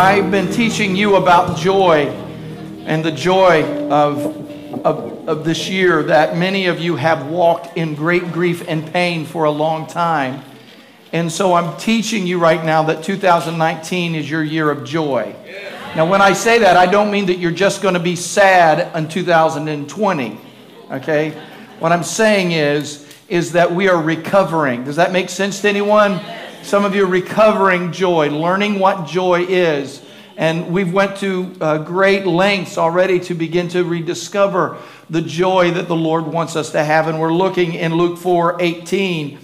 I've been teaching you about joy and the joy of this year, that many of you have walked in great grief and pain for a long time. And so I'm teaching you right now that 2019 is your year of joy. Yeah. Now, when I say that, I don't mean that you're just going to be sad in 2020, okay? What I'm saying is that we are recovering. Does that make sense to anyone? Some of you are recovering joy, learning what joy is. And we've went to great lengths already to begin to rediscover the joy that the Lord wants us to have. And we're looking in Luke 4:18,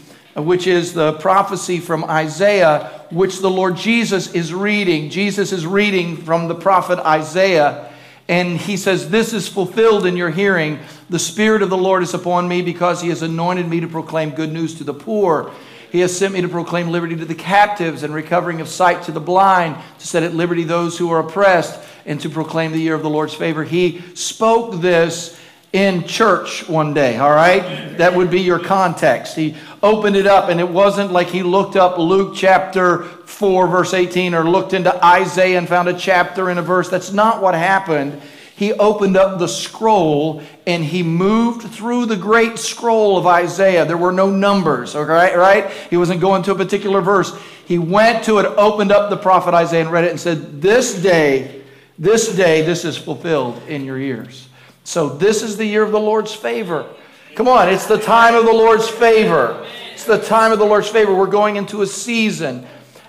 which is the prophecy from Isaiah, which the Lord Jesus is reading. Jesus is reading from the prophet Isaiah. And he says, "This is fulfilled in your hearing. The Spirit of the Lord is upon me because he has anointed me to proclaim good news to the poor. He has sent me to proclaim liberty to the captives and recovering of sight to the blind, to set at liberty those who are oppressed, and to proclaim the year of the Lord's favor." He spoke this in church one day, all right? That would be your context. He opened it up, and it wasn't like he looked up Luke chapter 4, verse 18, or looked into Isaiah and found a chapter and a verse. That's not what happened. He opened up the scroll and he moved through the great scroll of Isaiah. There were no numbers, okay, right? He wasn't going to a particular verse. He went to it, opened up the prophet Isaiah and read it and said, this day, this is fulfilled in your ears. So this is the year of the Lord's favor. Come on, it's the time of the Lord's favor. It's the time of the Lord's favor. We're going into a season.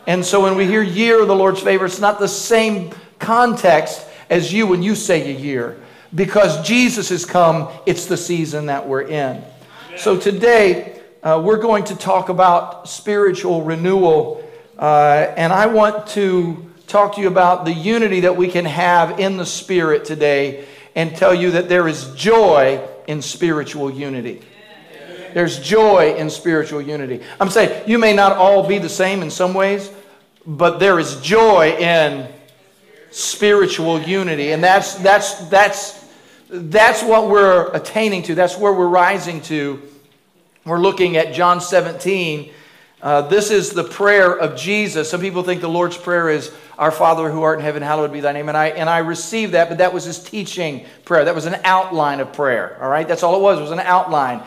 And so when we hear year of the Lord's favor, it's not the same context as you when you say a year. Because Jesus has come, it's the season that we're in. So today, we're going to talk about spiritual renewal. And I want to talk to you about the unity that we can have in the Spirit today and tell you that there is joy in spiritual unity. There's joy in spiritual unity. I'm saying you may not all be the same in some ways, but there is joy in spiritual unity, and that's what we're attaining to. That's where we're rising to. We're looking at John 17. This is the prayer of Jesus. Some people think the Lord's Prayer is, "Our Father who art in heaven, hallowed be thy name." And I received that, but that was his teaching prayer. That was an outline of prayer. All right, that's all it was. It was an outline.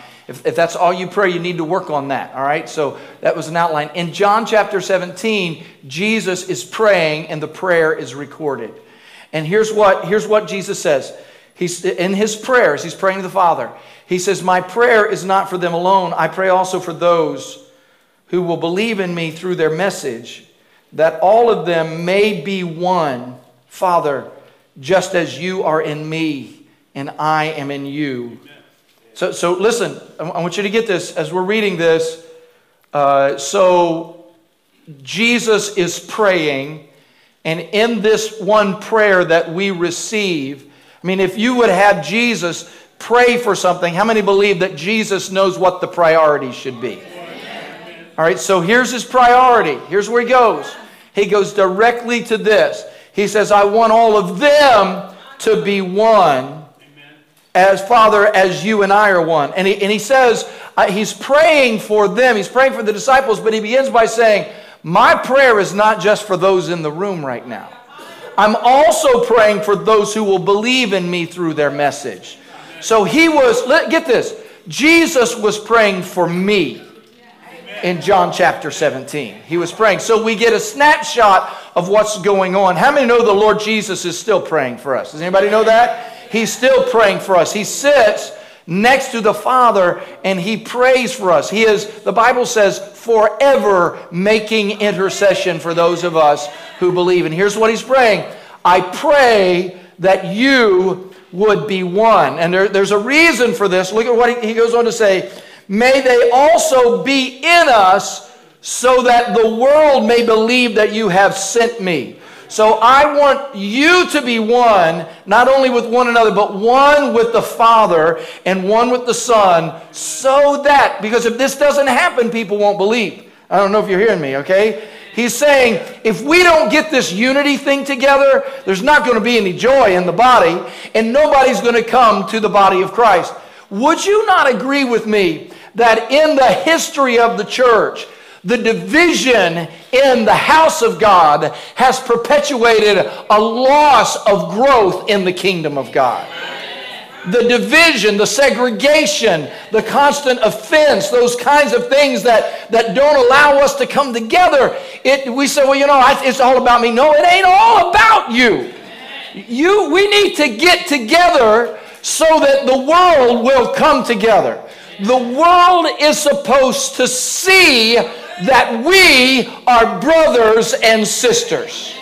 If that's all you pray, you need to work on that, all right? So that was an outline. In John chapter 17, Jesus is praying, and the prayer is recorded. And here's what Jesus says. He's in his prayers, he's praying to the Father. He says, "My prayer is not for them alone. I pray also for those who will believe in me through their message, that all of them may be one, Father, just as you are in me and I am in you." Amen. So listen, I want you to get this as we're reading this. So Jesus is praying, and in this one prayer that we receive, I mean, if you would have Jesus pray for something, how many believe that Jesus knows what the priority should be? All right, so here's his priority. Here's where he goes. He goes directly to this. He says, "I want all of them to be one. As Father, as you and I are one." And he says, he's praying for them. He's praying for the disciples, but he begins by saying, "My prayer is not just for those in the room right now. I'm also praying for those who will believe in me through their message." So he was, get this, Jesus was praying for me in John chapter 17. He was praying. So we get a snapshot of what's going on. How many know the Lord Jesus is still praying for us? Does anybody know that? He's still praying for us. He sits next to the Father and he prays for us. He is, the Bible says, forever making intercession for those of us who believe. And here's what he's praying. "I pray that you would be one." And there's a reason for this. Look at what he goes on to say. "May they also be in us so that the world may believe that you have sent me." So I want you to be one, not only with one another, but one with the Father and one with the Son, so that, because if this doesn't happen, people won't believe. I don't know if you're hearing me, okay? He's saying, if we don't get this unity thing together, there's not going to be any joy in the body, and nobody's going to come to the body of Christ. Would you not agree with me that in the history of the church, The division in the house of God has perpetuated a loss of growth in the kingdom of God. The division, the segregation, the constant offense, those kinds of things that don't allow us to come together. We say, well, you know, it's all about me. No, it ain't all about you. We need to get together so that the world will come together. The world is supposed to see that we are brothers and sisters.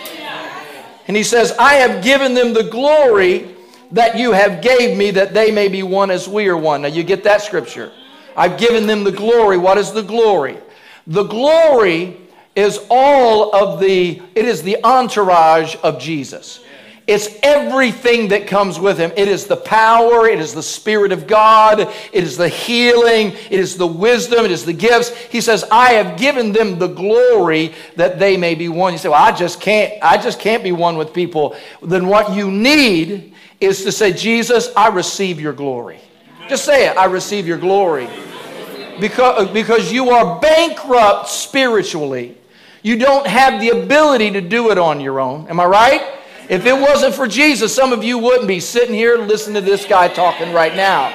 And he says, I have given them the glory that you have gave me, that they may be one as we are one. Now you get that scripture. I've given them the glory. What is the glory? The glory is it is the entourage of Jesus. It's everything that comes with him. It is the power. It is the Spirit of God. It is the healing. It is the wisdom. It is the gifts. He says, I have given them the glory that they may be one. You say, well, I just can't be one with people. Then what you need is to say, Jesus, I receive your glory. Just say it, I receive your glory. Because you are bankrupt spiritually. You don't have the ability to do it on your own. Am I right? If it wasn't for Jesus, some of you wouldn't be sitting here listening to this guy talking right now.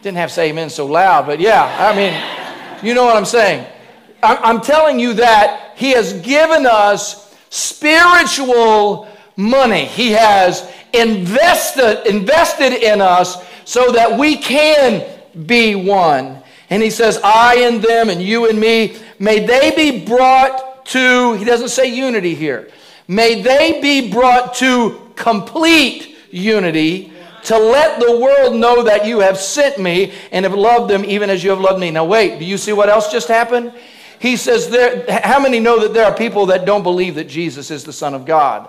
Didn't have to say amen so loud, but yeah, I mean, you know what I'm saying. I'm telling you that he has given us spiritual money. He has invested in us so that we can be one. And he says, I and them and you and me, may they be brought to, he doesn't say unity here. May they be brought to complete unity, to let the world know that you have sent me and have loved them even as you have loved me. Now wait, do you see what else just happened? He says, how many know that there are people that don't believe that Jesus is the Son of God?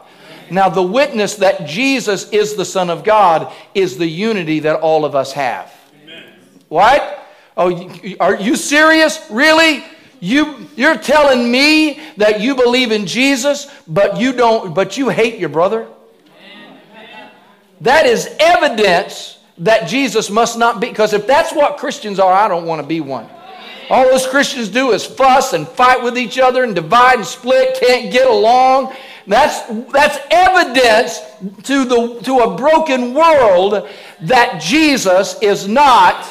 Now the witness that Jesus is the Son of God is the unity that all of us have. Amen. What? Oh, are you serious? Really? You're telling me that you believe in Jesus, but you hate your brother? That is evidence that Jesus must not be, because if that's what Christians are, I don't want to be one. All those Christians do is fuss and fight with each other and divide and split, can't get along. That's evidence to a broken world that Jesus is not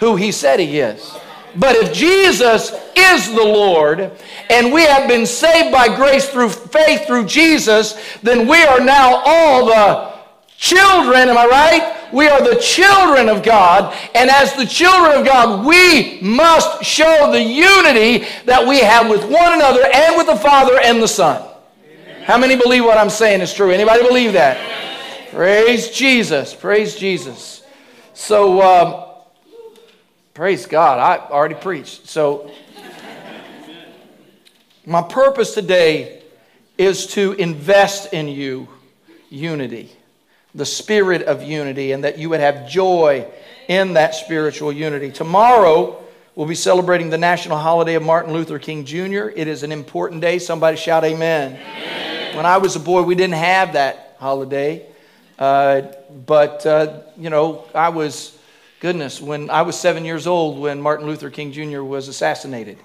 who he said he is. But if Jesus is the Lord, and we have been saved by grace through faith through Jesus, then we are now all the children, am I right? We are the children of God, and as the children of God, we must show the unity that we have with one another and with the Father and the Son. Amen. How many believe what I'm saying is true? Anybody believe that? Amen. Praise Jesus. Praise Jesus. So, praise God, I already preached. So my purpose today is to invest in you unity, the spirit of unity, and that you would have joy in that spiritual unity. Tomorrow, we'll be celebrating the national holiday of Martin Luther King Jr. It is an important day. Somebody shout amen. Amen. When I was a boy, we didn't have that holiday. I was... Goodness, when I was 7 years old, when Martin Luther King Jr. was assassinated,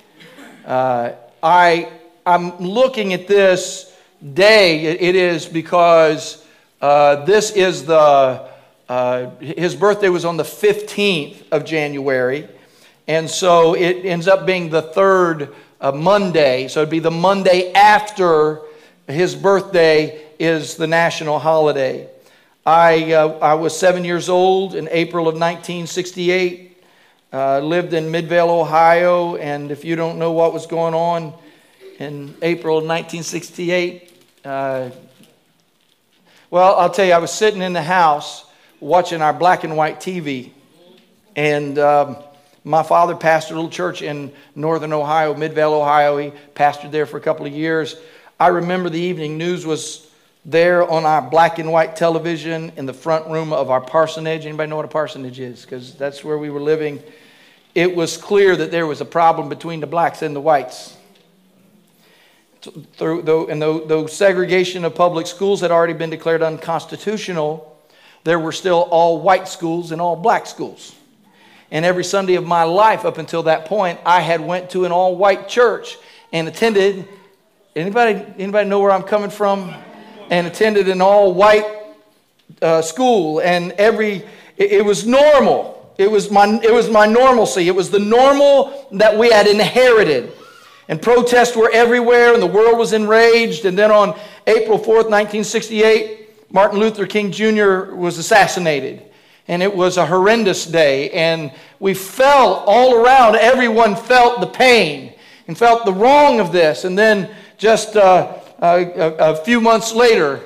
I'm looking at this day. It is because this is his birthday was on the 15th of January, and so it ends up being the third Monday. So it'd be the Monday after his birthday is the national holiday. I was 7 years old in April of 1968, lived in Midvale, Ohio, and if you don't know what was going on in April of 1968, well, I'll tell you, I was sitting in the house watching our black and white TV, and my father pastored a little church in northern Ohio, Midvale, Ohio. He pastored there for a couple of years. I remember the evening news was there on our black and white television in the front room of our parsonage. Anybody know what a parsonage is? Because that's where we were living. It was clear that there was a problem between the blacks and the whites. And though segregation of public schools had already been declared unconstitutional, there were still all white schools and all black schools. And every Sunday of my life up until that point, I had went to an all-white church and attended. Anybody know where I'm coming from? And attended an all-white school. And it was normal. It was my normalcy. It was the normal that we had inherited. And protests were everywhere, and the world was enraged. And then on April 4th, 1968, Martin Luther King Jr. was assassinated. And it was a horrendous day, and we felt all around. Everyone felt the pain and felt the wrong of this. And then just a few months later,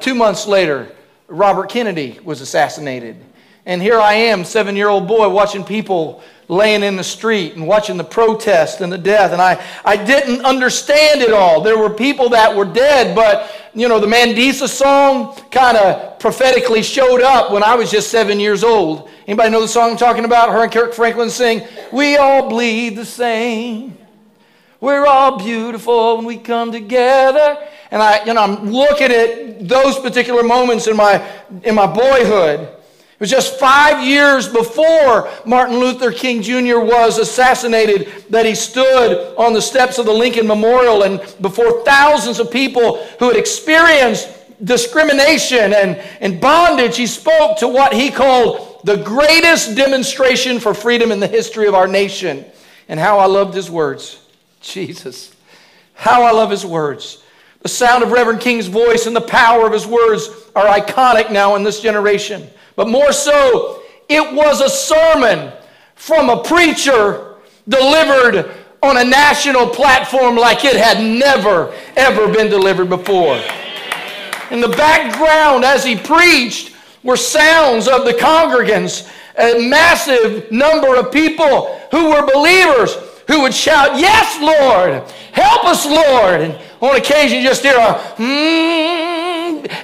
2 months later, Robert Kennedy was assassinated. And here I am, seven-year-old boy, watching people laying in the street and watching the protest and the death. And I didn't understand it all. There were people that were dead, but, you know, the Mandisa song kind of prophetically showed up when I was just 7 years old. Anybody know the song I'm talking about? Her and Kirk Franklin sing, "We all bleed the same. We're all beautiful when we come together." And I'm looking at those particular moments in my boyhood. It was just 5 years before Martin Luther King Jr. was assassinated that he stood on the steps of the Lincoln Memorial and before thousands of people who had experienced discrimination and bondage, he spoke to what he called the greatest demonstration for freedom in the history of our nation. And how I loved his words. Jesus, how I love his words. The sound of Reverend King's voice and the power of his words are iconic now in this generation. But more so, it was a sermon from a preacher delivered on a national platform like it had never, ever been delivered before. In the background, as he preached, were sounds of the congregants, a massive number of people who were believers who would shout, "Yes, Lord! Help us, Lord!" And on occasion, you just hear a,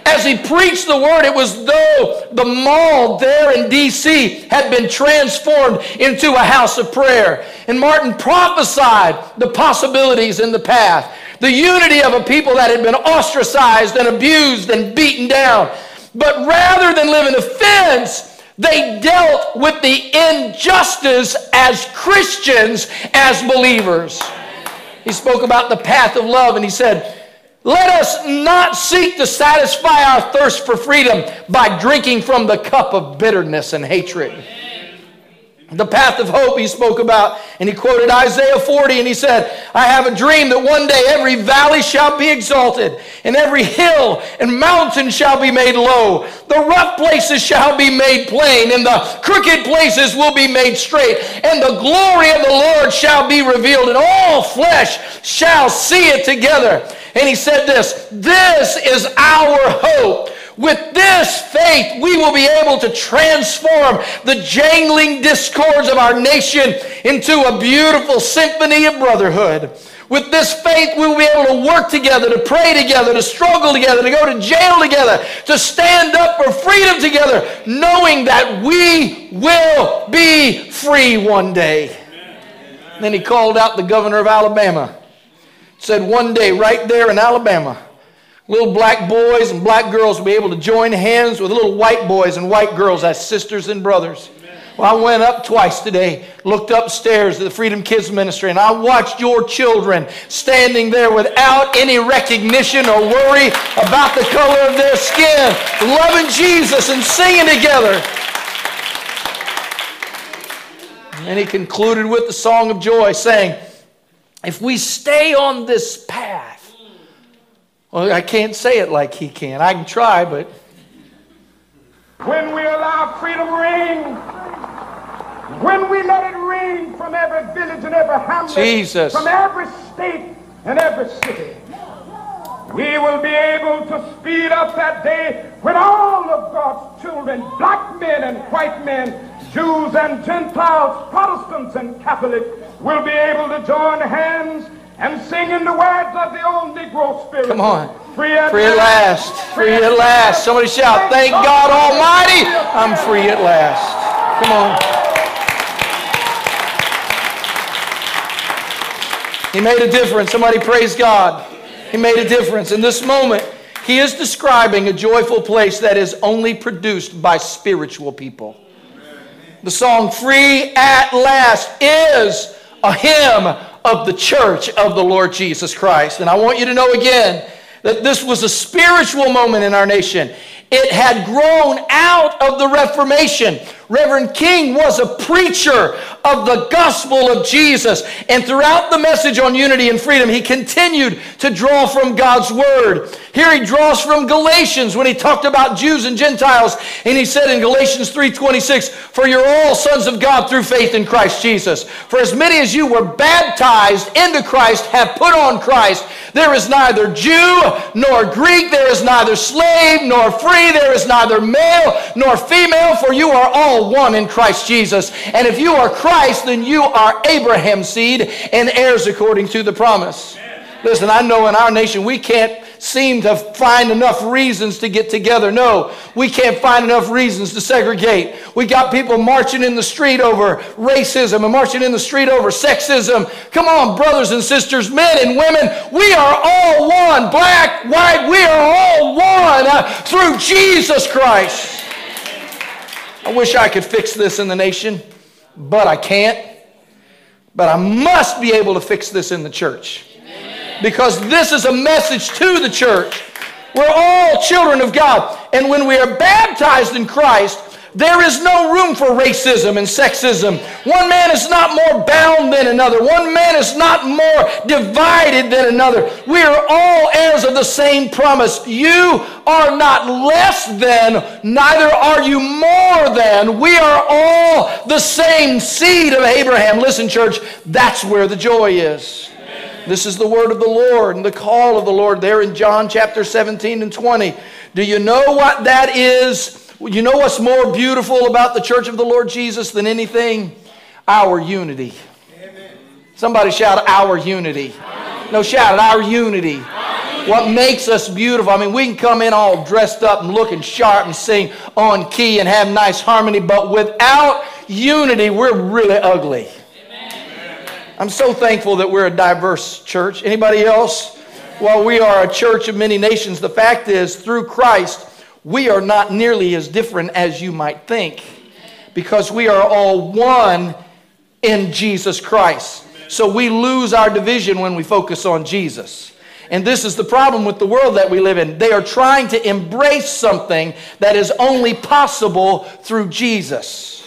As he preached the word, it was though the mall there in D.C. had been transformed into a house of prayer. And Martin prophesied the possibilities in the path, the unity of a people that had been ostracized and abused and beaten down. But rather than live in offense, they dealt with the injustice as Christians, as believers. He spoke about the path of love, and he said, "Let us not seek to satisfy our thirst for freedom by drinking from the cup of bitterness and hatred." Amen. The path of hope he spoke about, and he quoted Isaiah 40, and he said, "I have a dream that one day every valley shall be exalted, and every hill and mountain shall be made low. The rough places shall be made plain, and the crooked places will be made straight, and the glory of the Lord shall be revealed, and all flesh shall see it together." And he said this, "This is our hope. With this faith, we will be able to transform the jangling discords of our nation into a beautiful symphony of brotherhood. With this faith, we will be able to work together, to pray together, to struggle together, to go to jail together, to stand up for freedom together, knowing that we will be free one day." And then he called out the governor of Alabama. Said one day right there in Alabama, little black boys and black girls will be able to join hands with little white boys and white girls as sisters and brothers. Amen. Well, I went up twice today, looked upstairs to the Freedom Kids ministry, and I watched your children standing there without any recognition or worry about the color of their skin, loving Jesus and singing together. And he concluded with the song of joy, saying, "If we stay on this path," well, I can't say it like he can. I can try, but when we allow freedom ring, when we let it ring from every village and every hamlet, Jesus, from every state and every city, we will be able to speed up that day when all of God's children, black men and white men, Jews and Gentiles, Protestants and Catholics, will be able to join hands and sing in the words of the old Negro spirit. Come on. Free at last. Free at last. Somebody shout, "Thank God Almighty, I'm free at last." Come on. He made a difference. Somebody praise God. He made a difference. In this moment, he is describing a joyful place that is only produced by spiritual people. the song Free at Last is a hymn of the church of the Lord Jesus Christ. And I want you to know again that this was a spiritual moment in our nation. It had grown out of the Reformation. Reverend King was a preacher of the gospel of Jesus. And throughout the message on unity and freedom, he continued to draw from God's word. Here he draws from Galatians when he talked about Jews and Gentiles. And he said in Galatians 3:26, "For you're all sons of God through faith in Christ Jesus. For as many as you were baptized into Christ have put on Christ. There is neither Jew nor Greek. There is neither slave nor free. There is neither male nor female. For you are all one in Christ Jesus. And if you are Christ, then you are Abraham's seed and heirs according to the promise." Amen. Listen, I know in our nation we can't seem to find enough reasons to get together. No, we can't find enough reasons to segregate. We got people marching in the street over racism and marching in the street over sexism. Come on, brothers and sisters, men and women, we are all one. Black, white, we are all one through Jesus Christ. I wish I could fix this in the nation, but I can't. But I must be able to fix this in the church. Amen. Because this is a message to the church. We're all children of God. And when we are baptized in Christ, there is no room for racism and sexism. One man is not more bound than another. One man is not more divided than another. We are all heirs of the same promise. You are not less than, neither are you more than. We are all the same seed of Abraham. Listen, church, that's where the joy is. Amen. This is the word of the Lord and the call of the Lord there in John chapter 17 and 20. Do you know what that is? You know what's more beautiful about the church of the Lord Jesus than anything? Our unity. Amen. Somebody shout, our unity. No, shout it, our unity. What makes us beautiful? I mean, we can come in all dressed up and looking sharp and sing on key and have nice harmony, but without unity, we're really ugly. Amen. I'm so thankful that we're a diverse church. Anybody else? While we are a church of many nations, the fact is, through Christ, we are not nearly as different as you might think, because we are all one in Jesus Christ. So we lose our division when we focus on Jesus. And this is the problem with the world that we live in. They are trying to embrace something that is only possible through Jesus.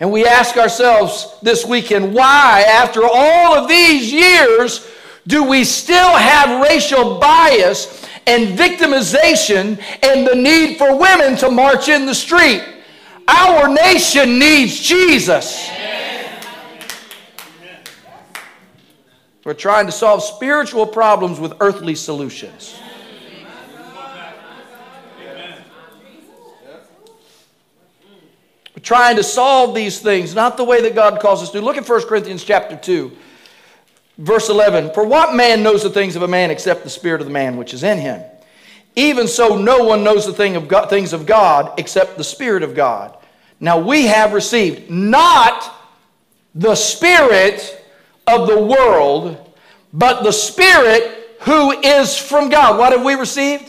And we ask ourselves this weekend, why, after all of these years, do we still have racial bias and victimization and the need for women to march in the street? Our nation needs Jesus. Amen. We're trying to solve spiritual problems with earthly solutions. Amen. We're trying to solve these things, not the way that God calls us to. Look at 1 Corinthians chapter 2. Verse 11, "For what man knows the things of a man except the spirit of the man which is in him? Even so, no one knows the things of God except the Spirit of God. Now we have received not the spirit of the world, but the Spirit who is from God." What have we received?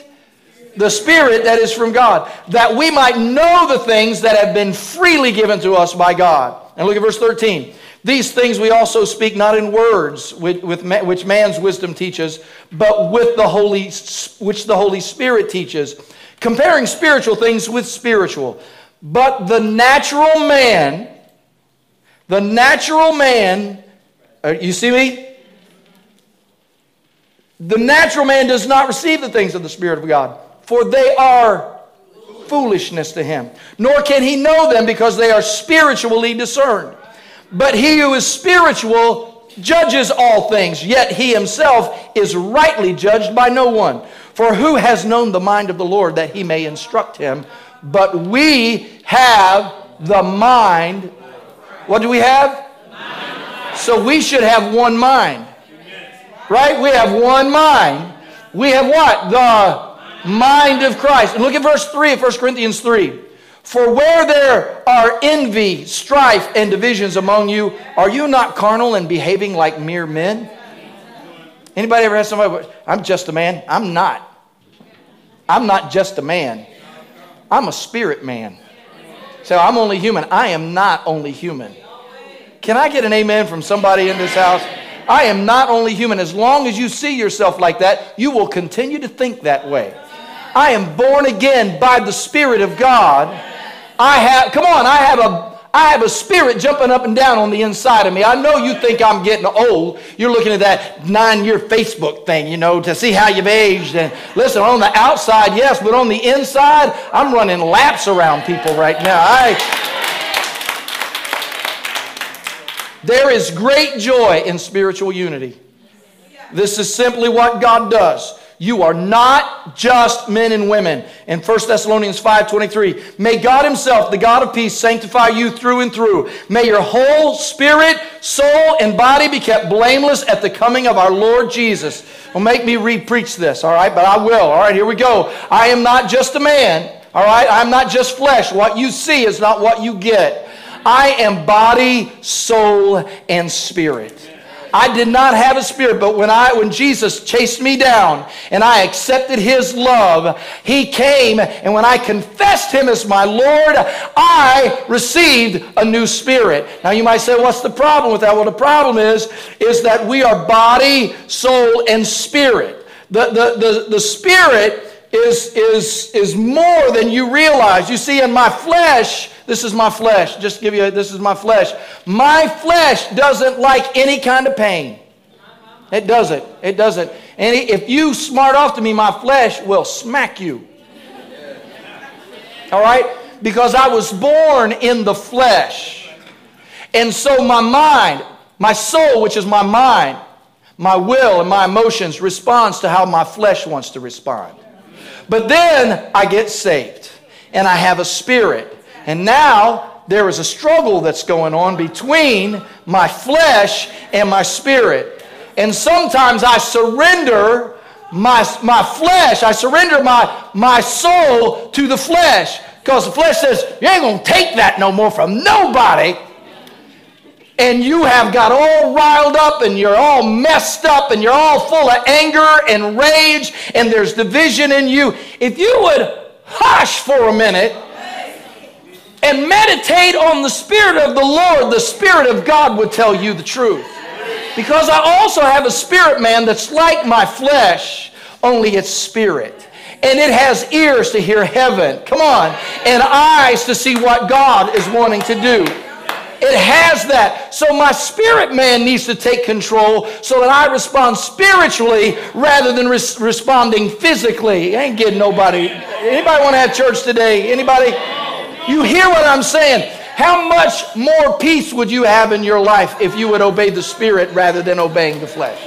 The Spirit that is from God, that we might know the things that have been freely given to us by God. And look at verse 13. "These things we also speak not in words which man's wisdom teaches, but which the Holy Spirit teaches, comparing spiritual things with spiritual. But the natural man, you see me? The natural man does not receive the things of the Spirit of God, for they are foolishness to him. Nor can he know them, because they are spiritually discerned. But he who is spiritual judges all things, yet he himself is rightly judged by no one. For who has known the mind of the Lord that he may instruct him? But we have the mind." What do we have? So we should have one mind. Right? We have one mind. We have what? The mind of Christ. And look at verse 3 of 1 Corinthians 3. "For where there are envy, strife, and divisions among you, are you not carnal and behaving like mere men?" Anybody ever had somebody, "I'm just a man"? I'm not. I'm not just a man. I'm a spirit man. Say, I'm only human. I am not only human. Can I get an amen from somebody in this house? I am not only human. As long as you see yourself like that, you will continue to think that way. I am born again by the Spirit of God. I have a spirit jumping up and down on the inside of me. I know you think I'm getting old. You're looking at that 9-year Facebook thing, you know, to see how you've aged. And listen, on the outside, yes, but on the inside, I'm running laps around people right now. There is great joy in spiritual unity. This is simply what God does. You are not just men and women. In 1 Thessalonians 5:23, may God himself, the God of peace, sanctify you through and through. May your whole spirit, soul, and body be kept blameless at the coming of our Lord Jesus. Well, make me re-preach this, all right? But I will. All right, here we go. I am not just a man, all right? I'm not just flesh. What you see is not what you get. I am body, soul, and spirit. I did not have a spirit, but when Jesus chased me down and I accepted his love, he came, and when I confessed him as my Lord, I received a new spirit. Now you might say, what's the problem with that? Well, the problem is that we are body, soul, and spirit. The spirit is more than you realize. You see, in my flesh, this is my flesh. Just to give you this is my flesh. My flesh doesn't like any kind of pain. It doesn't. It doesn't. And if you smart off to me, my flesh will smack you. All right? Because I was born in the flesh. And so my mind, my soul, which is my mind, my will, and my emotions responds to how my flesh wants to respond. But then I get saved, and I have a spirit. And now there is a struggle that's going on between my flesh and my spirit. And sometimes I surrender my flesh, I surrender my soul to the flesh, because the flesh says, you ain't going to take that no more from nobody. And you have got all riled up, and you're all messed up, and you're all full of anger and rage, and there's division in you. If you would hush for a minute and meditate on the Spirit of the Lord, the Spirit of God would tell you the truth. Because I also have a spirit man that's like my flesh, only it's spirit. And it has ears to hear heaven, come on, and eyes to see what God is wanting to do. It has that. So my spirit man needs to take control so that I respond spiritually rather than responding physically. I ain't getting nobody. Anybody want to have church today? Anybody? You hear what I'm saying? How much more peace would you have in your life if you would obey the spirit rather than obeying the flesh?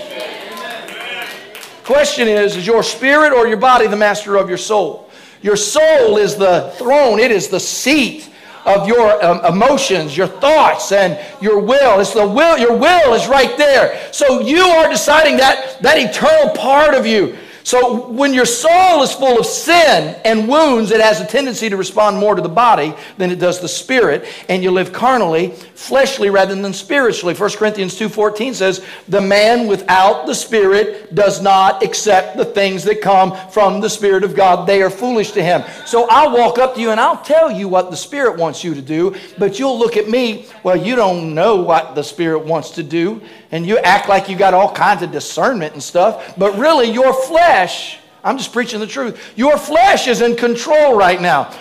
Question is your spirit or your body the master of your soul? Your soul is the throne. It is the seat of your emotions, your thoughts, and your will. It's the will. Your will is right there. So you are deciding that eternal part of you. So when your soul is full of sin and wounds, it has a tendency to respond more to the body than it does the spirit, and you live carnally, fleshly rather than spiritually. 1 Corinthians 2:14 says, the man without the spirit does not accept the things that come from the Spirit of God. They are foolish to him. So I'll walk up to you and I'll tell you what the spirit wants you to do, but you'll look at me, well, you don't know what the spirit wants to do, and you act like you got all kinds of discernment and stuff, but really your flesh, I'm just preaching the truth, your flesh is in control right now.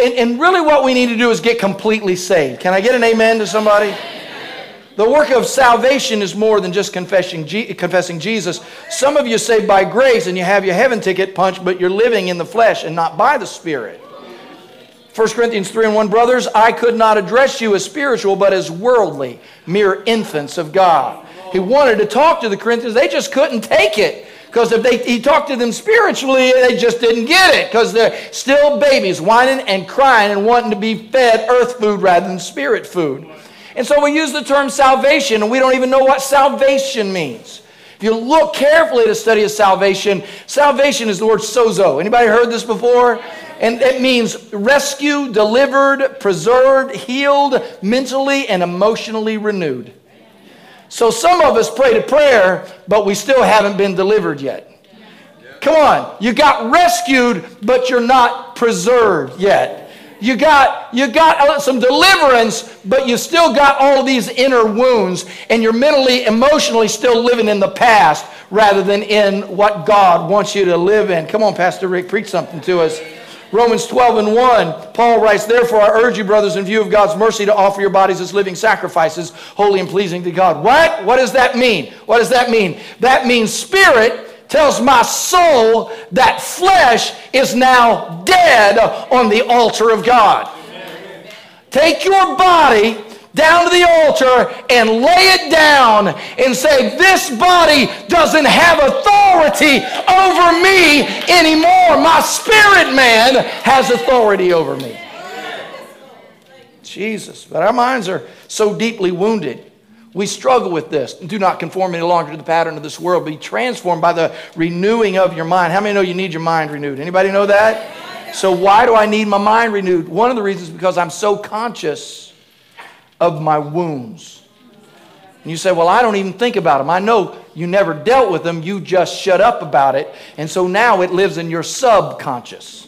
And really what we need to do is get completely saved. Can I get an amen to somebody? Amen. The work of salvation is more than just confessing Jesus. Some of you are saved by grace and you have your heaven ticket punched, but you're living in the flesh and not by the Spirit. 1 Corinthians 3:1, brothers, I could not address you as spiritual, but as worldly, mere infants of God. He wanted to talk to the Corinthians. They just couldn't take it, because if he talked to them spiritually, they just didn't get it, because they're still babies, whining and crying and wanting to be fed earth food rather than spirit food. And so we use the term salvation, and we don't even know what salvation means. If you look carefully at a study of salvation, salvation is the word sozo. Anybody heard this before? And it means rescue, delivered, preserved, healed, mentally and emotionally renewed. So some of us prayed a prayer, but we still haven't been delivered yet. Come on. You got rescued, but you're not preserved yet. You got some deliverance, but you still got all these inner wounds, and you're mentally, emotionally still living in the past rather than in what God wants you to live in. Come on, Pastor Rick, preach something to us. Romans 12:1, Paul writes, "Therefore I urge you, brothers, in view of God's mercy, to offer your bodies as living sacrifices, holy and pleasing to God." What? What does that mean? What does that mean? That means spirit tells my soul that flesh is now dead on the altar of God. Amen. Take your body down to the altar and lay it down and say, this body doesn't have authority over me anymore. My spirit man has authority over me. Jesus, but our minds are so deeply wounded. We struggle with this. Do not conform any longer to the pattern of this world. Be transformed by the renewing of your mind. How many know you need your mind renewed? Anybody know that? So why do I need my mind renewed? One of the reasons is because I'm so conscious of my wounds. And you say, well, I don't even think about them. I know you never dealt with them. You just shut up about it. And so now it lives in your subconscious.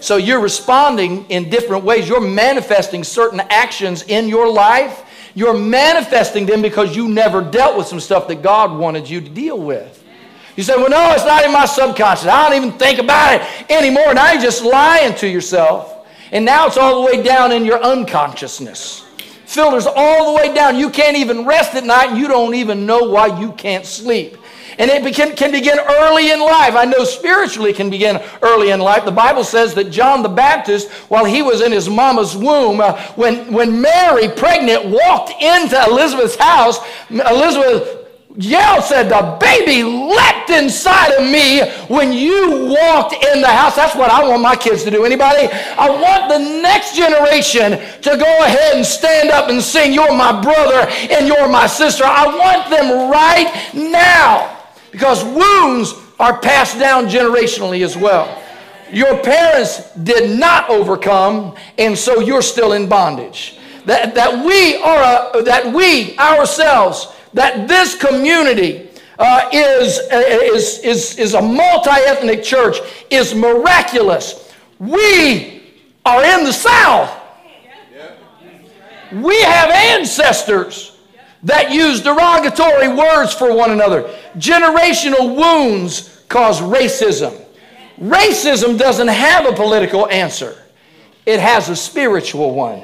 So you're responding in different ways. You're manifesting certain actions in your life. You're manifesting them because you never dealt with some stuff that God wanted you to deal with. You say, well, no, it's not in my subconscious. I don't even think about it anymore. Now you're just lying to yourself. And now it's all the way down in your unconsciousness. Filters all the way down. You can't even rest at night, and you don't even know why you can't sleep. And it can begin early in life. I know spiritually it can begin early in life. The Bible says that John the Baptist, while he was in his mama's womb, when Mary, pregnant, walked into Elizabeth's house, Elizabeth yelled, said, the baby leapt inside of me when you walked in the house. That's what I want my kids to do. Anybody? I want the next generation to go ahead and stand up and sing, you're my brother and you're my sister. I want them right now, because wounds are passed down generationally as well. Your parents did not overcome, and so you're still in bondage. That this community is a multi-ethnic church is miraculous. We are in the South. We have ancestors that use derogatory words for one another. Generational wounds cause racism. Racism doesn't have a political answer. It has a spiritual one.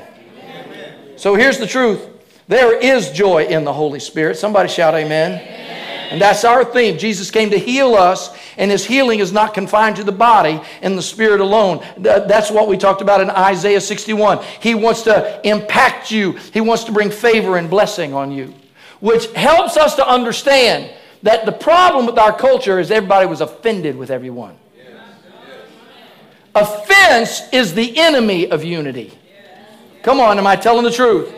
So here's the truth. There is joy in the Holy Spirit. Somebody shout amen. Amen. And that's our theme. Jesus came to heal us, and his healing is not confined to the body and the spirit alone. That's what we talked about in Isaiah 61. He wants to impact you. He wants to bring favor and blessing on you, which helps us to understand that the problem with our culture is everybody was offended with everyone. Yes. Offense is the enemy of unity. Come on, am I telling the truth?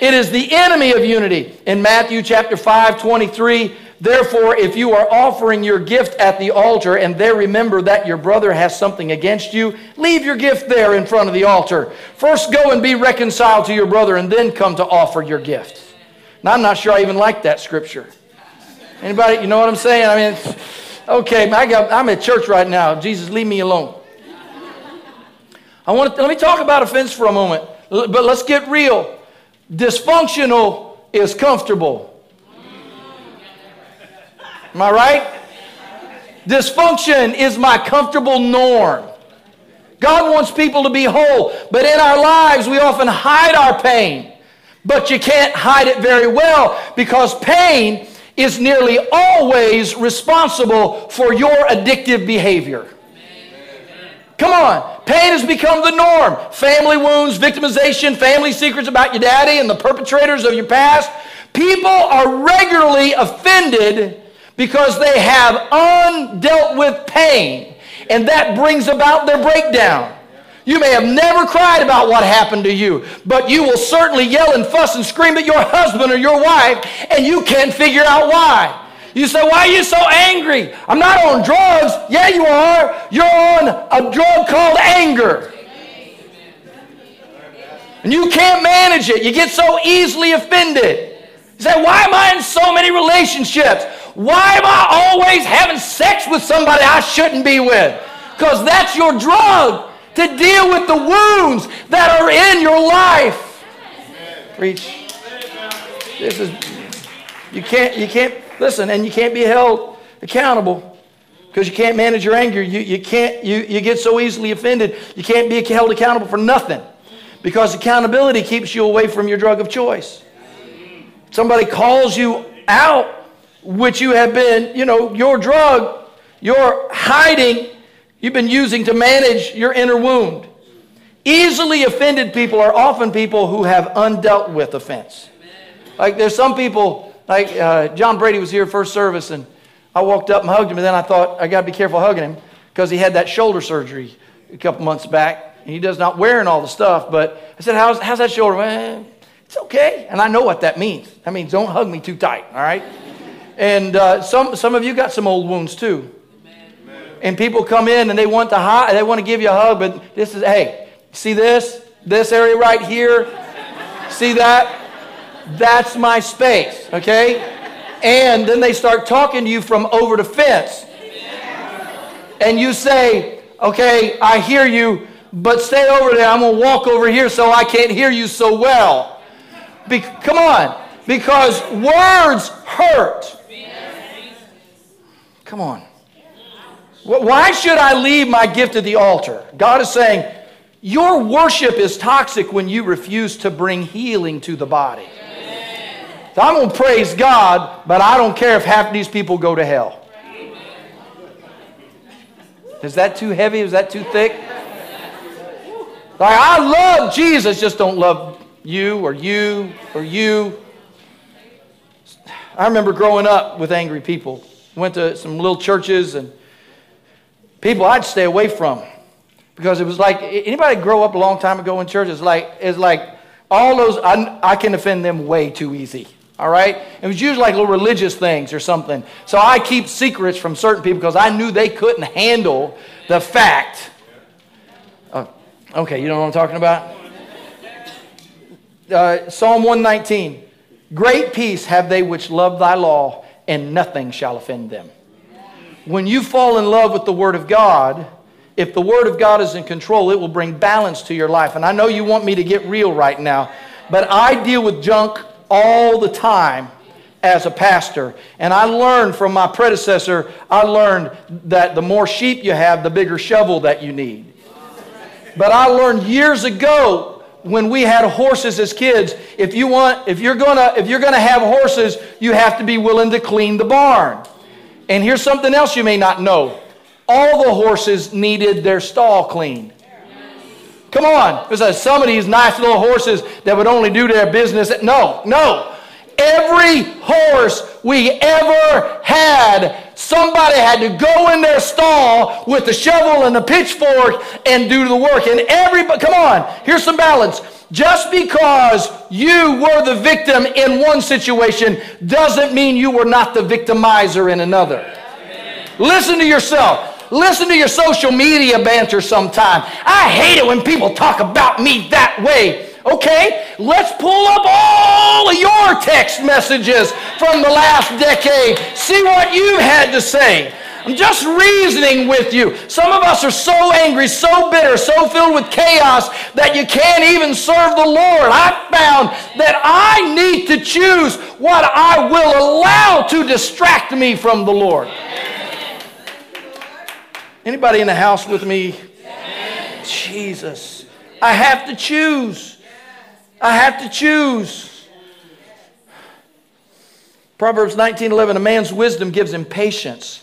It is the enemy of unity. In Matthew chapter 5:23, therefore, if you are offering your gift at the altar and there remember that your brother has something against you, leave your gift there in front of the altar. First go and be reconciled to your brother and then come to offer your gift. Now, I'm not sure I even like that scripture. Anybody, you know what I'm saying? I mean, okay, I'm at church right now. Jesus, leave me alone. Let me talk about offense for a moment, but let's get real. Dysfunctional is comfortable. Am I right? Dysfunction is my comfortable norm. God wants people to be whole, but in our lives we often hide our pain. But you can't hide it very well, because pain is nearly always responsible for your addictive behavior. Come on. Pain has become the norm. Family wounds, victimization, family secrets about your daddy and the perpetrators of your past. People are regularly offended because they have undealt with pain, and that brings about their breakdown. You may have never cried about what happened to you, but you will certainly yell and fuss and scream at your husband or your wife, and you can't figure out why. You say, why are you so angry? I'm not on drugs. Yeah, you are. You're on a drug called anger. And you can't manage it. You get so easily offended. You say, why am I in so many relationships? Why am I always having sex with somebody I shouldn't be with? Because that's your drug. to deal with the wounds that are in your life. Amen. Preach. This is, you can't, listen, and you can't be held accountable because you can't manage your anger. You get so easily offended. You can't be held accountable for nothing because accountability keeps you away from your drug of choice. Somebody calls you out, which you have been, you know, your drug, your hiding, you've been using to manage your inner wound. Easily offended people are often people who have undealt with offense. Like there's some people, like John Brady was here first service, and I walked up and hugged him, and then I thought, I got to be careful hugging him because he had that shoulder surgery a couple months back, and he does not wearing all the stuff, but I said, how's that shoulder? Man, it's okay, and I know what that means. That means don't hug me too tight, all right? And some of you got some old wounds too. Amen. And people come in, and they want to give you a hug, but this is, hey, see this area right here? See that? That's my space, okay? And then they start talking to you from over the fence. And you say, okay, I hear you, but stay over there. I'm going to walk over here so I can't hear you so well. Come on. Because words hurt. Come on. Why should I leave my gift at the altar? God is saying, your worship is toxic when you refuse to bring healing to the body. So I'm going to praise God, but I don't care if half of these people go to hell. Is that too heavy? Is that too thick? Like, I love Jesus, just don't love you or you or you. I remember growing up with angry people. Went to some little churches and people I'd stay away from because it was like, anybody grow up a long time ago in church, it's like all those, I can offend them way too easy. All right? It was usually like little religious things or something. So I keep secrets from certain people because I knew they couldn't handle the fact. Oh, okay, you know what I'm talking about? Psalm 119. Great peace have they which love thy law, and nothing shall offend them. When you fall in love with the Word of God, if the Word of God is in control, it will bring balance to your life. And I know you want me to get real right now, but I deal with junk all the time as a pastor. And I learned from my predecessor, I learned that the more sheep you have, the bigger shovel that you need. But I learned years ago, when we had horses as kids, if you're gonna have horses, you have to be willing to clean the barn. And here's something else you may not know. All the horses needed their stall cleaned. Come on. There's some of these nice little horses that would only do their business. No. Every horse we ever had, somebody had to go in their stall with the shovel and the pitchfork and do the work. And everybody, come on, here's some balance. Just because you were the victim in one situation doesn't mean you were not the victimizer in another. Listen to yourself. Listen to your social media banter sometime. I hate it when people talk about me that way. Okay, let's pull up all of your text messages from the last decade. See what you had to say. I'm just reasoning with you. Some of us are so angry, so bitter, so filled with chaos that you can't even serve the Lord. I found that I need to choose what I will allow to distract me from the Lord. Anybody in the house with me? Jesus. I have to choose. I have to choose. Proverbs 19:11, a man's wisdom gives him patience.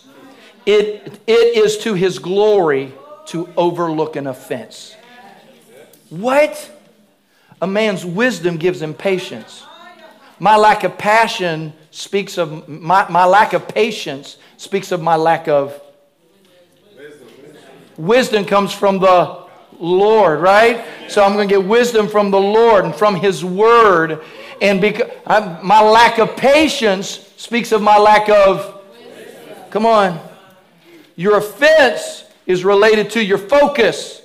It is to his glory to overlook an offense. What? A man's wisdom gives him patience. My lack of passion speaks of, my lack of patience speaks of my lack of wisdom. Wisdom comes from the Lord, right? So I'm going to get wisdom from the Lord and from His Word. And because my lack of patience speaks of my lack of wisdom. Come on. Your offense is related to your focus.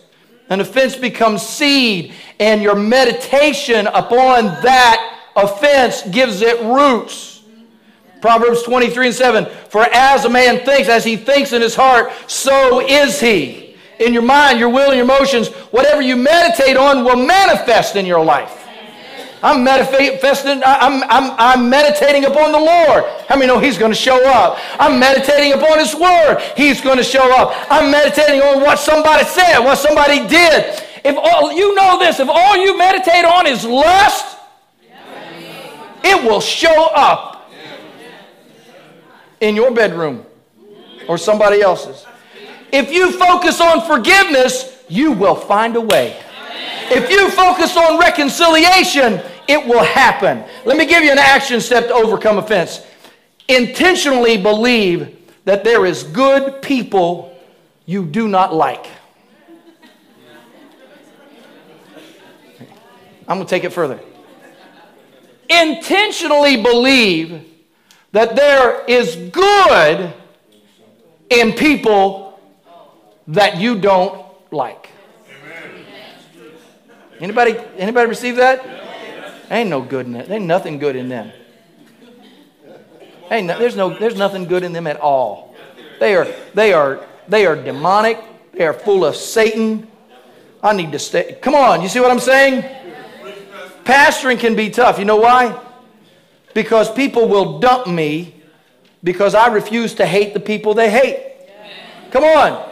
An offense becomes seed, and your meditation upon that offense gives it roots. Proverbs 23:7, for as a man thinks, as he thinks in his heart, so is he. in your mind, your will, and your emotions, whatever you meditate on will manifest in your life. I'm meditating upon the Lord. How many know He's going to show up? I'm meditating upon His Word. He's going to show up. I'm meditating on what somebody said, what somebody did. If all, you know this, if all you meditate on is lust, it will show up in your bedroom or somebody else's. If you focus on forgiveness, you will find a way. If you focus on reconciliation, it will happen. Let me give you an action step to overcome offense. Intentionally believe that there is good people you do not like. I'm going to take it further. Intentionally believe that there is good in people that you don't like. Anybody receive that? Ain't no good in it. Ain't nothing good in them. There's nothing good in them at all. They are demonic. They are full of Satan. I need to stay. Come on, you see what I'm saying? Pastoring can be tough. You know why? Because people will dump me because I refuse to hate the people they hate. Come on.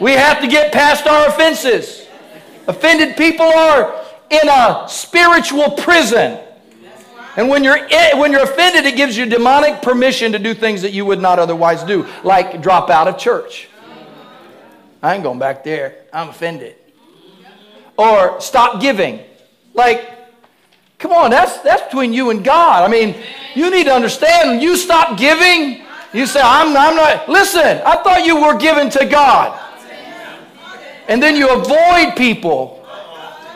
We have to get past our offenses. Offended people are in a spiritual prison. And when you're offended, it gives you demonic permission to do things that you would not otherwise do, like drop out of church. I ain't going back there. I'm offended. Or stop giving. Like, come on, that's between you and God. I mean, you need to understand, when you stop giving, you say, I'm not. Listen, I thought you were given to God. And then you avoid people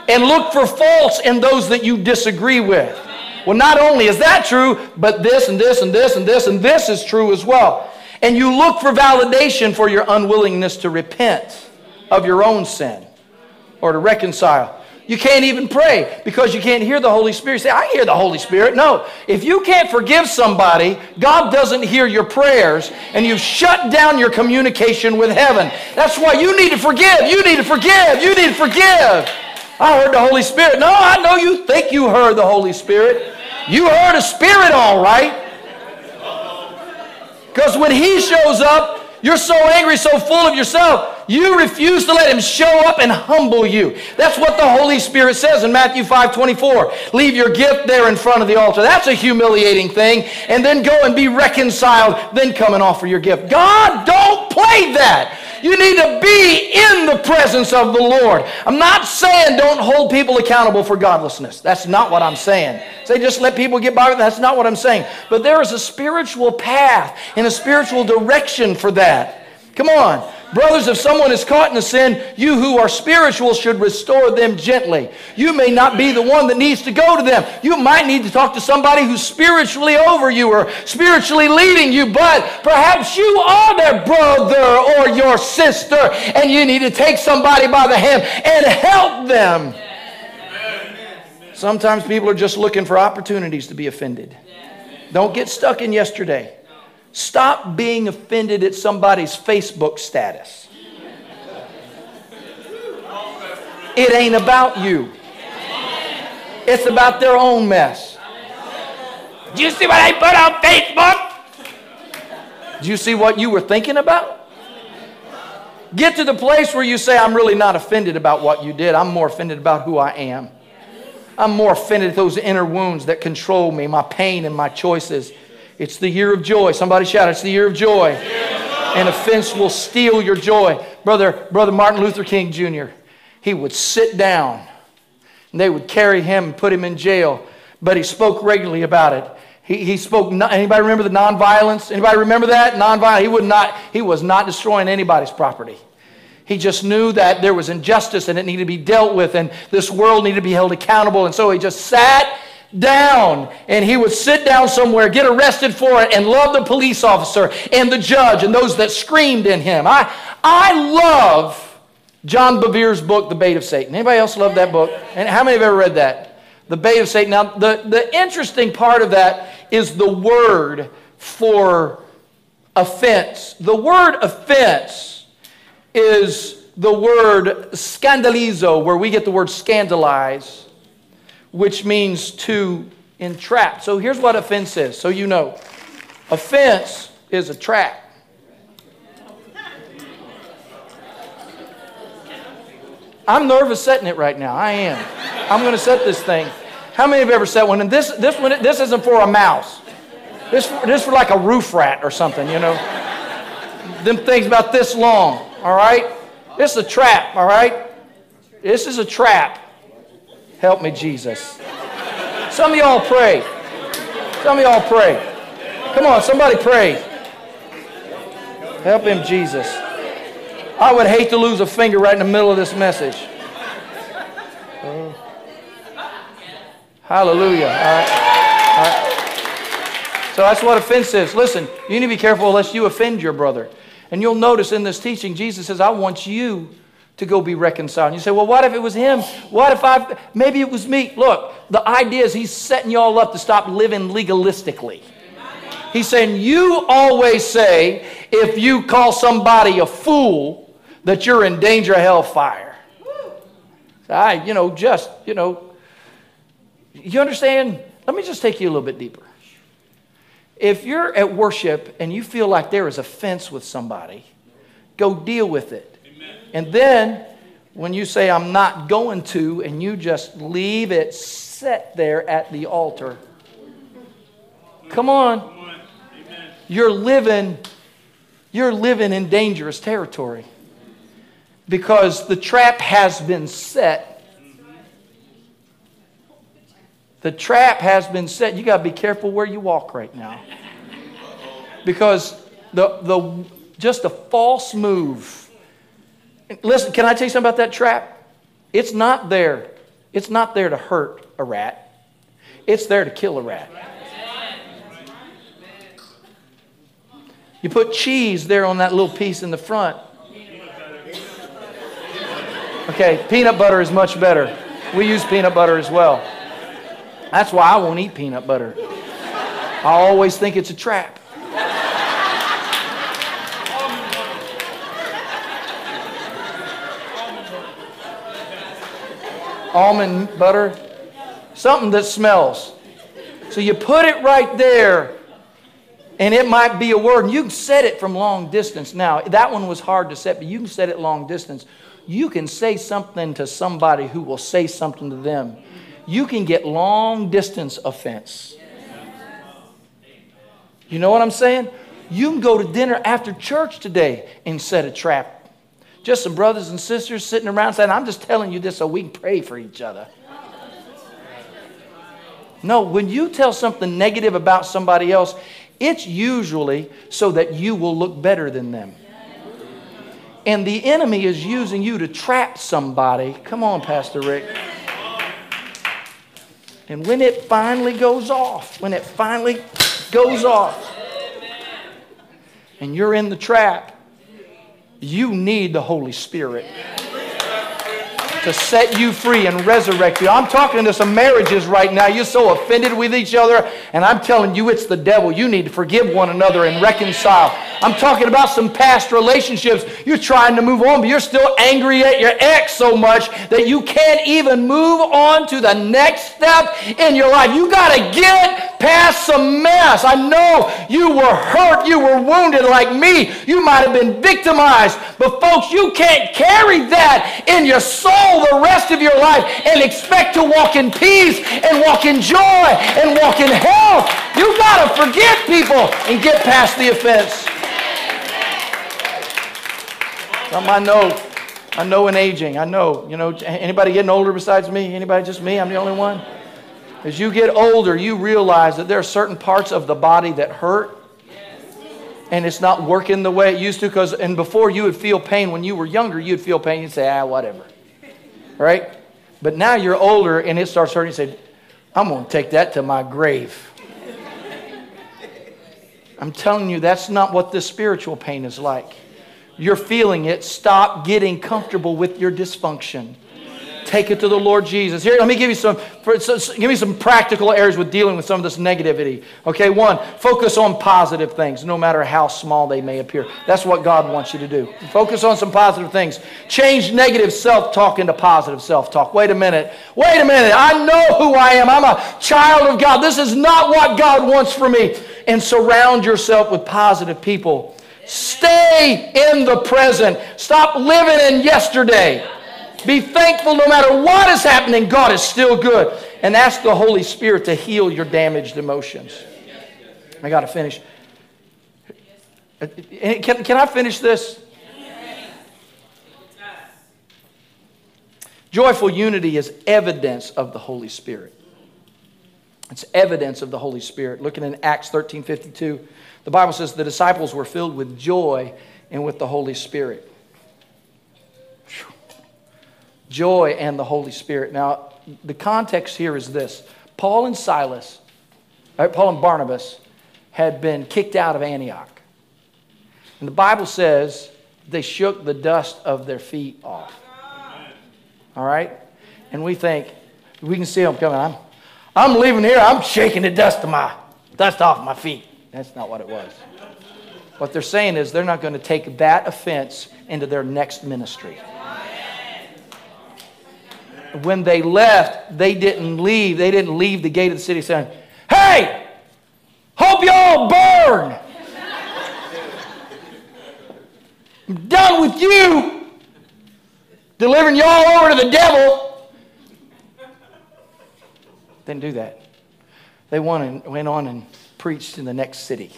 and look for faults in those that you disagree with. Well, not only is that true, but this and this and this and this and this is true as well. And you look for validation for your unwillingness to repent of your own sin or to reconcile. You can't even pray because you can't hear the Holy Spirit. Say, I hear the Holy Spirit. No, if you can't forgive somebody, God doesn't hear your prayers, and you've shut down your communication with heaven. That's why you need to forgive. You need to forgive. You need to forgive. I heard the Holy Spirit. No, I know you think you heard the Holy Spirit. You heard a spirit, all right. Because when He shows up, you're so angry, so full of yourself, you refuse to let Him show up and humble you. That's what the Holy Spirit says in Matthew 5:24. Leave your gift there in front of the altar. That's a humiliating thing. And then go and be reconciled. Then come and offer your gift. God, don't play that. You need to be in the presence of the Lord. I'm not saying don't hold people accountable for godlessness. That's not what I'm saying. Say just let people get by with it. That's not what I'm saying. But there is a spiritual path and a spiritual direction for that. Come on. Brothers, if someone is caught in a sin, you who are spiritual should restore them gently. You may not be the one that needs to go to them. You might need to talk to somebody who's spiritually over you or spiritually leading you, but perhaps you are their brother or your sister, and you need to take somebody by the hand and help them. Sometimes people are just looking for opportunities to be offended. Don't get stuck in yesterday. Stop being offended at somebody's Facebook status. It ain't about you. It's about their own mess. Did you see what I put on Facebook? Did you see what you were thinking about? Get to the place where you say, I'm really not offended about what you did. I'm more offended about who I am. I'm more offended at those inner wounds that control me, my pain and my choices. It's the year of joy. Somebody shout, it's the year of joy. And offense will steal your joy. Brother Martin Luther King Jr., he would sit down, and they would carry him and put him in jail, but he spoke regularly about it. He spoke, anybody remember the nonviolence? Anybody remember that? Nonviolence. He was not destroying anybody's property. He just knew that there was injustice and it needed to be dealt with, and this world needed to be held accountable, and so he just sat down, and he would sit down somewhere, get arrested for it, and love the police officer and the judge and those that screamed in him. I love John Bevere's book, The Bait of Satan. Anybody else love that book? And how many have ever read that? The Bait of Satan. Now, the interesting part of that is the word for offense. The word offense is the word scandalizo, where we get the word scandalize, which means to entrap. So here's what offense is, so you know. Offense is a trap. I'm nervous setting it right now. I am. I'm going to set this thing. How many have ever set one? And this one, this isn't for a mouse. This for like a roof rat or something, you know. Them things about this long, all right? This is a trap, all right? This is a trap. Help me, Jesus. Some of y'all pray. Some of y'all pray. Come on, somebody pray. Help him, Jesus. I would hate to lose a finger right in the middle of this message. Hallelujah. All right. All right. So that's what offense is. Listen, you need to be careful lest you offend your brother. And you'll notice in this teaching, Jesus says, I want you to go be reconciled. And you say, well, what if it was him? What if maybe it was me? Look, the idea is he's setting you all up to stop living legalistically. He's saying, you always say, if you call somebody a fool, that you're in danger of hellfire. You understand? Let me just take you a little bit deeper. If you're at worship and you feel like there is offense with somebody, go deal with it. Amen. And then when you say, I'm not going to, and you just leave it set there at the altar. Come on. Come on. Amen. You're living in dangerous territory because the trap has been set. The trap has been set. You got to be careful where you walk right now. Because just a false move. Listen, can I tell you something about that trap? It's not there. It's not there to hurt a rat. It's there to kill a rat. You put cheese there on that little piece in the front. Okay, peanut butter is much better. We use peanut butter as well. That's why I won't eat peanut butter. I always think it's a trap. Almond butter. Something that smells. So you put it right there, and it might be a word. And you can set it from long distance. Now, that one was hard to set, but you can set it long distance. You can say something to somebody who will say something to them. You can get long-distance offense. You know what I'm saying? You can go to dinner after church today and set a trap. Just some brothers and sisters sitting around saying, I'm just telling you this so we can pray for each other. No, when you tell something negative about somebody else, it's usually so that you will look better than them. And the enemy is using you to trap somebody. Come on, Pastor Rick. And when it finally goes off, and you're in the trap, you need the Holy Spirit to set you free and resurrect you. I'm talking to some marriages right now. You're so offended with each other, and I'm telling you it's the devil. You need to forgive one another and reconcile. I'm talking about some past relationships. You're trying to move on, but you're still angry at your ex so much that you can't even move on to the next step in your life. You got to get past some mess. I know you were hurt. You were wounded like me. You might have been victimized, but folks, you can't carry that in your soul the rest of your life and expect to walk in peace and walk in joy and walk in health. You got to forgive people and get past the offense. I know in aging, anybody getting older besides me? Anybody just me? I'm the only one? As you get older, you realize that there are certain parts of the body that hurt, and it's not working the way it used to. And before you would feel pain when you were younger, you'd feel pain. You'd say, whatever. Right? But now you're older and it starts hurting. You say, I'm going to take that to my grave. I'm telling you, that's not what this spiritual pain is like. You're feeling it. Stop getting comfortable with your dysfunction. take it to the Lord Jesus. Here, let me give you some practical areas with dealing with some of this negativity. Okay, one, focus on positive things, no matter how small they may appear. That's what God wants you to do. Focus on some positive things. Change negative self-talk into positive self-talk. Wait a minute. I know who I am. I'm a child of God. This is not what God wants for me. And surround yourself with positive people. Stay in the present. Stop living in yesterday. Be thankful no matter what is happening. God is still good. And ask the Holy Spirit to heal your damaged emotions. I got to finish. Can I finish this? Joyful unity is evidence of the Holy Spirit. It's evidence of the Holy Spirit. Looking in Acts 13:52, the Bible says the disciples were filled with joy and with the Holy Spirit. Joy and the Holy Spirit. Now, the context here is this. Paul and Barnabas had been kicked out of Antioch. And the Bible says they shook the dust of their feet off. All right? And we think, we can see them coming. I'm leaving here. I'm shaking the dust off my feet. That's not what it was. What they're saying is they're not going to take that offense into their next ministry. When they left, they didn't leave the gate of the city saying, "Hey, hope y'all burn. I'm done with you delivering y'all over to the devil." Didn't do that. They went on and preached in the next city.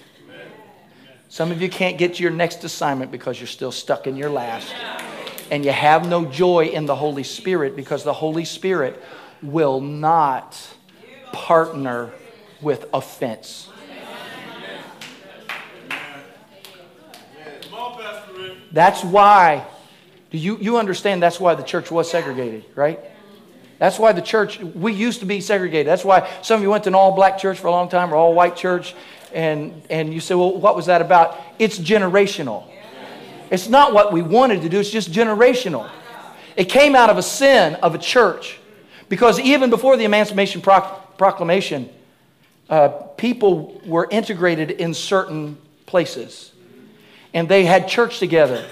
Some of you can't get to your next assignment because you're still stuck in your last. And you have no joy in the Holy Spirit because the Holy Spirit will not partner with offense. That's why, do you understand that's why the church was segregated, right? That's why the church, we used to be segregated. That's why some of you went to an all-black church for a long time or all-white church, and you say, well, what was that about? It's generational. It's not what we wanted to do. It's just generational. It came out of a sin of a church because even before the Emancipation Proclamation, people were integrated in certain places, and they had church together.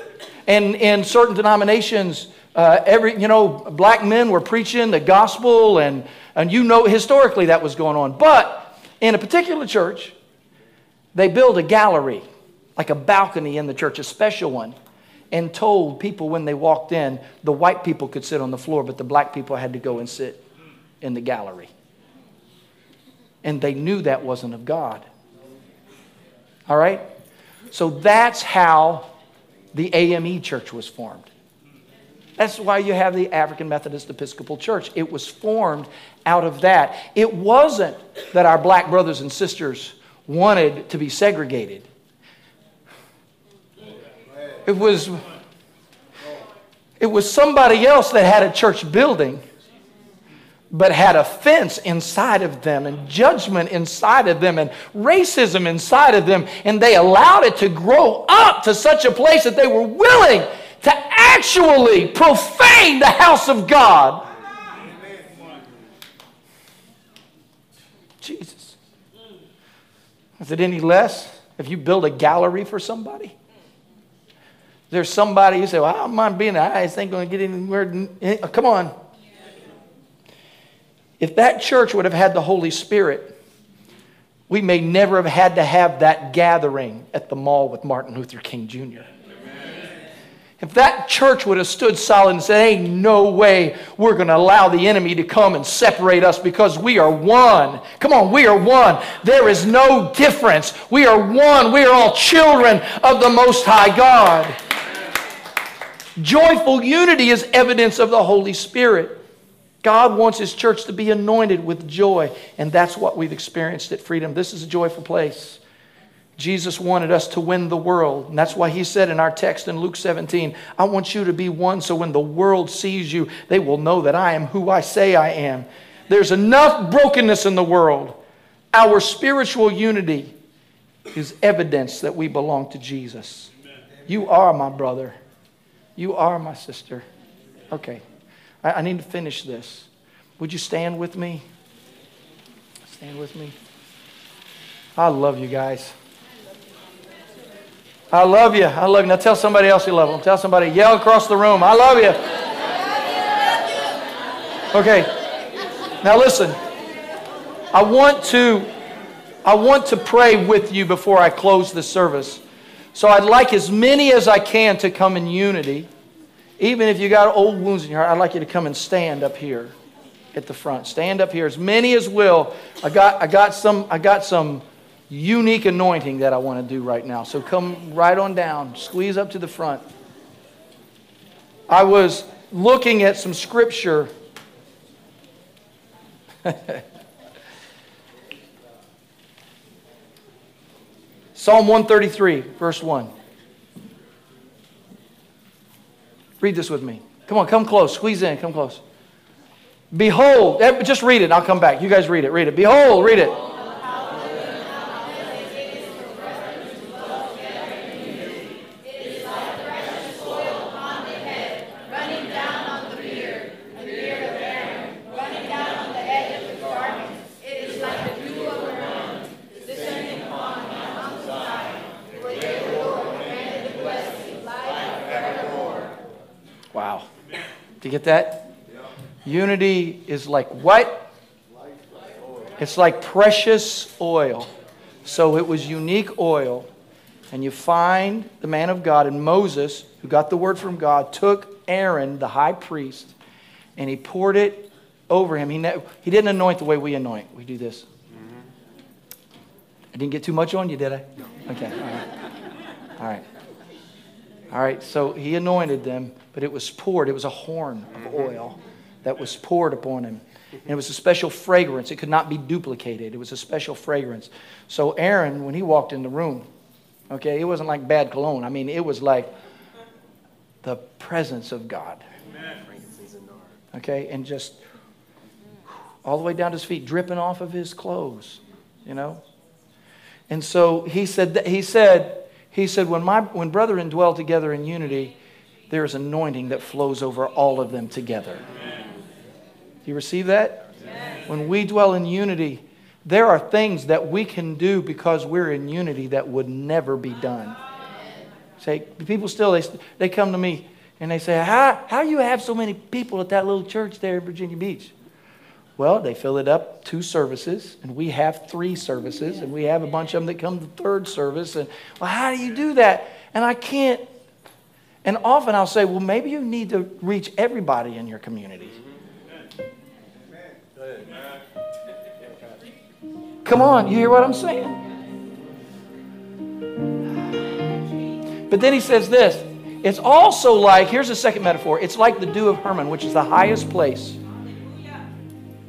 And in certain denominations, black men were preaching the gospel, and historically that was going on. But in a particular church, they built a gallery, like a balcony in the church, a special one, and told people when they walked in, the white people could sit on the floor, but the black people had to go and sit in the gallery. And they knew that wasn't of God. All right? So that's how the AME church was formed. That's why you have the African Methodist Episcopal Church. It was formed out of that. It wasn't that our black brothers and sisters wanted to be segregated. It was somebody else that had a church building but had offense inside of them and judgment inside of them and racism inside of them, and they allowed it to grow up to such a place that they were willing to actually profane the house of God. Jesus. Is it any less if you build a gallery for somebody? There's somebody who says, well, I don't mind being there. I just ain't going to get anywhere. Come on. If that church would have had the Holy Spirit, we may never have had to have that gathering at the mall with Martin Luther King Jr. If that church would have stood solid and said, ain't no way we're going to allow the enemy to come and separate us because we are one. Come on, we are one. There is no difference. We are one. We are all children of the Most High God. Amen. Joyful unity is evidence of the Holy Spirit. God wants His church to be anointed with joy, and that's what we've experienced at Freedom. This is a joyful place. Jesus wanted us to win the world. And that's why He said in our text in Luke 17, I want you to be one so when the world sees you, they will know that I am who I say I am. There's enough brokenness in the world. Our spiritual unity is evidence that we belong to Jesus. You are my brother. You are my sister. Okay. I need to finish this. Would you stand with me? Stand with me. I love you guys. I love you. I love you. Now tell somebody else you love them. Tell somebody. Yell across the room. I love you. Okay. Now listen. I want to pray with you before I close this service. So I'd like as many as I can to come in unity. Even if you got old wounds in your heart, I'd like you to come and stand up here at the front. Stand up here. As many as will. I got some unique anointing that I want to do right now. So come right on down. Squeeze up to the front. I was looking at some scripture. Psalm 133, verse 1. Read this with me. Come on, come close. Squeeze in, come close. Behold, just read it, I'll come back. You guys read it, read it. Behold, read it. Get that? Yeah. Unity is like what? Like oil. It's like precious oil. So it was unique oil. And you find the man of God and Moses, who got the word from God, took Aaron, the high priest, and he poured it over him. He didn't anoint the way we anoint. We do this. Mm-hmm. I didn't get too much on you, did I? No. Okay. All right. All right. All right, so he anointed them, but it was poured. It was a horn of oil that was poured upon him. And it was a special fragrance. It could not be duplicated. It was a special fragrance. So Aaron, when he walked in the room, okay, it wasn't like bad cologne. I mean, it was like the presence of God. Okay, and just all the way down to his feet, dripping off of his clothes, you know. And so he said, when brethren dwell together in unity, there is anointing that flows over all of them together. Amen. Do you receive that? Amen. When we dwell in unity, there are things that we can do because we're in unity that would never be done. Say, people still, they come to me and they say, how you have so many people at that little church there in Virginia Beach? Well, they fill it up 2 services, and we have 3 services, and we have a bunch of them that come to the 3rd service. And, well, how do you do that? And I can't. And often I'll say, well, maybe you need to reach everybody in your community. Come on, you hear what I'm saying? But then he says this. It's also like, here's a second metaphor. It's like the dew of Hermon, which is the highest place,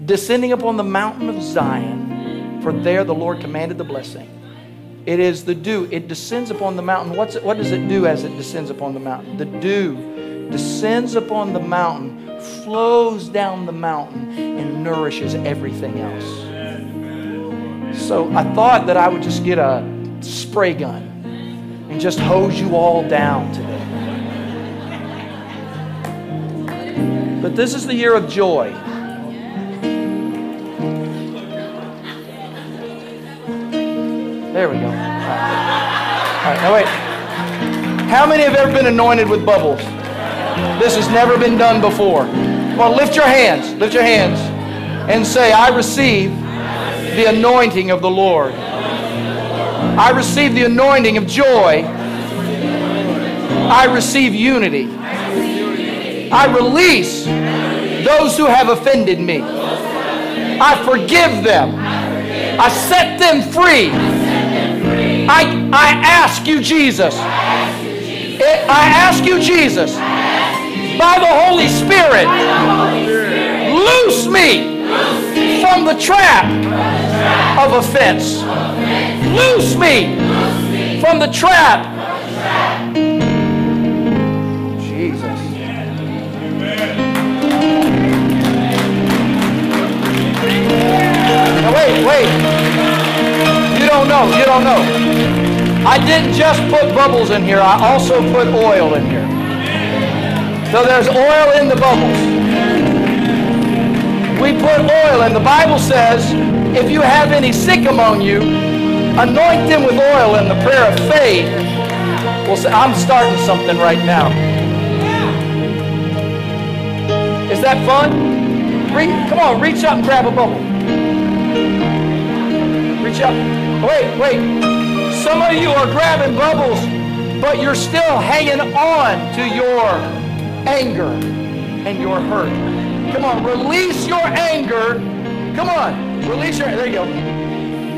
descending upon the mountain of Zion, for there the Lord commanded the blessing. It is the dew. It descends upon the mountain. What does it do as it descends upon the mountain? The dew descends upon the mountain, flows down the mountain, and nourishes everything else. So I thought that I would just get a spray gun and just hose you all down today. But this is the year of joy. There we go. All right, now wait. How many have ever been anointed with bubbles? This has never been done before. Well, lift your hands, and say, I receive the anointing of the Lord. I receive the anointing of joy. I receive unity. I release those who have offended me. I forgive them. I set them free. I ask you, Jesus. I ask you, Jesus. By the Holy Spirit, loose me from the trap of offense. Loose me from the trap. Jesus. Now wait. You don't know. I didn't just put bubbles in here. I also put oil in here. So there's oil in the bubbles. we put oil, and the Bible says, if you have any sick among you, anoint them with oil, and the prayer of faith will say, I'm starting something right now. Is that fun? Come on, reach up and grab a bubble. Reach up. Wait, wait. Some of you are grabbing bubbles, but you're still hanging on to your anger and your hurt. Come on, release your anger. Come on, release your, there you go.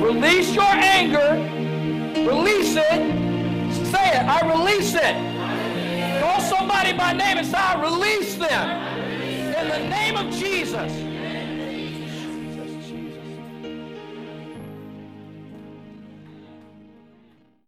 Release your anger, release it. Say it, I release it. Call somebody by name and say, I release them. In the name of Jesus.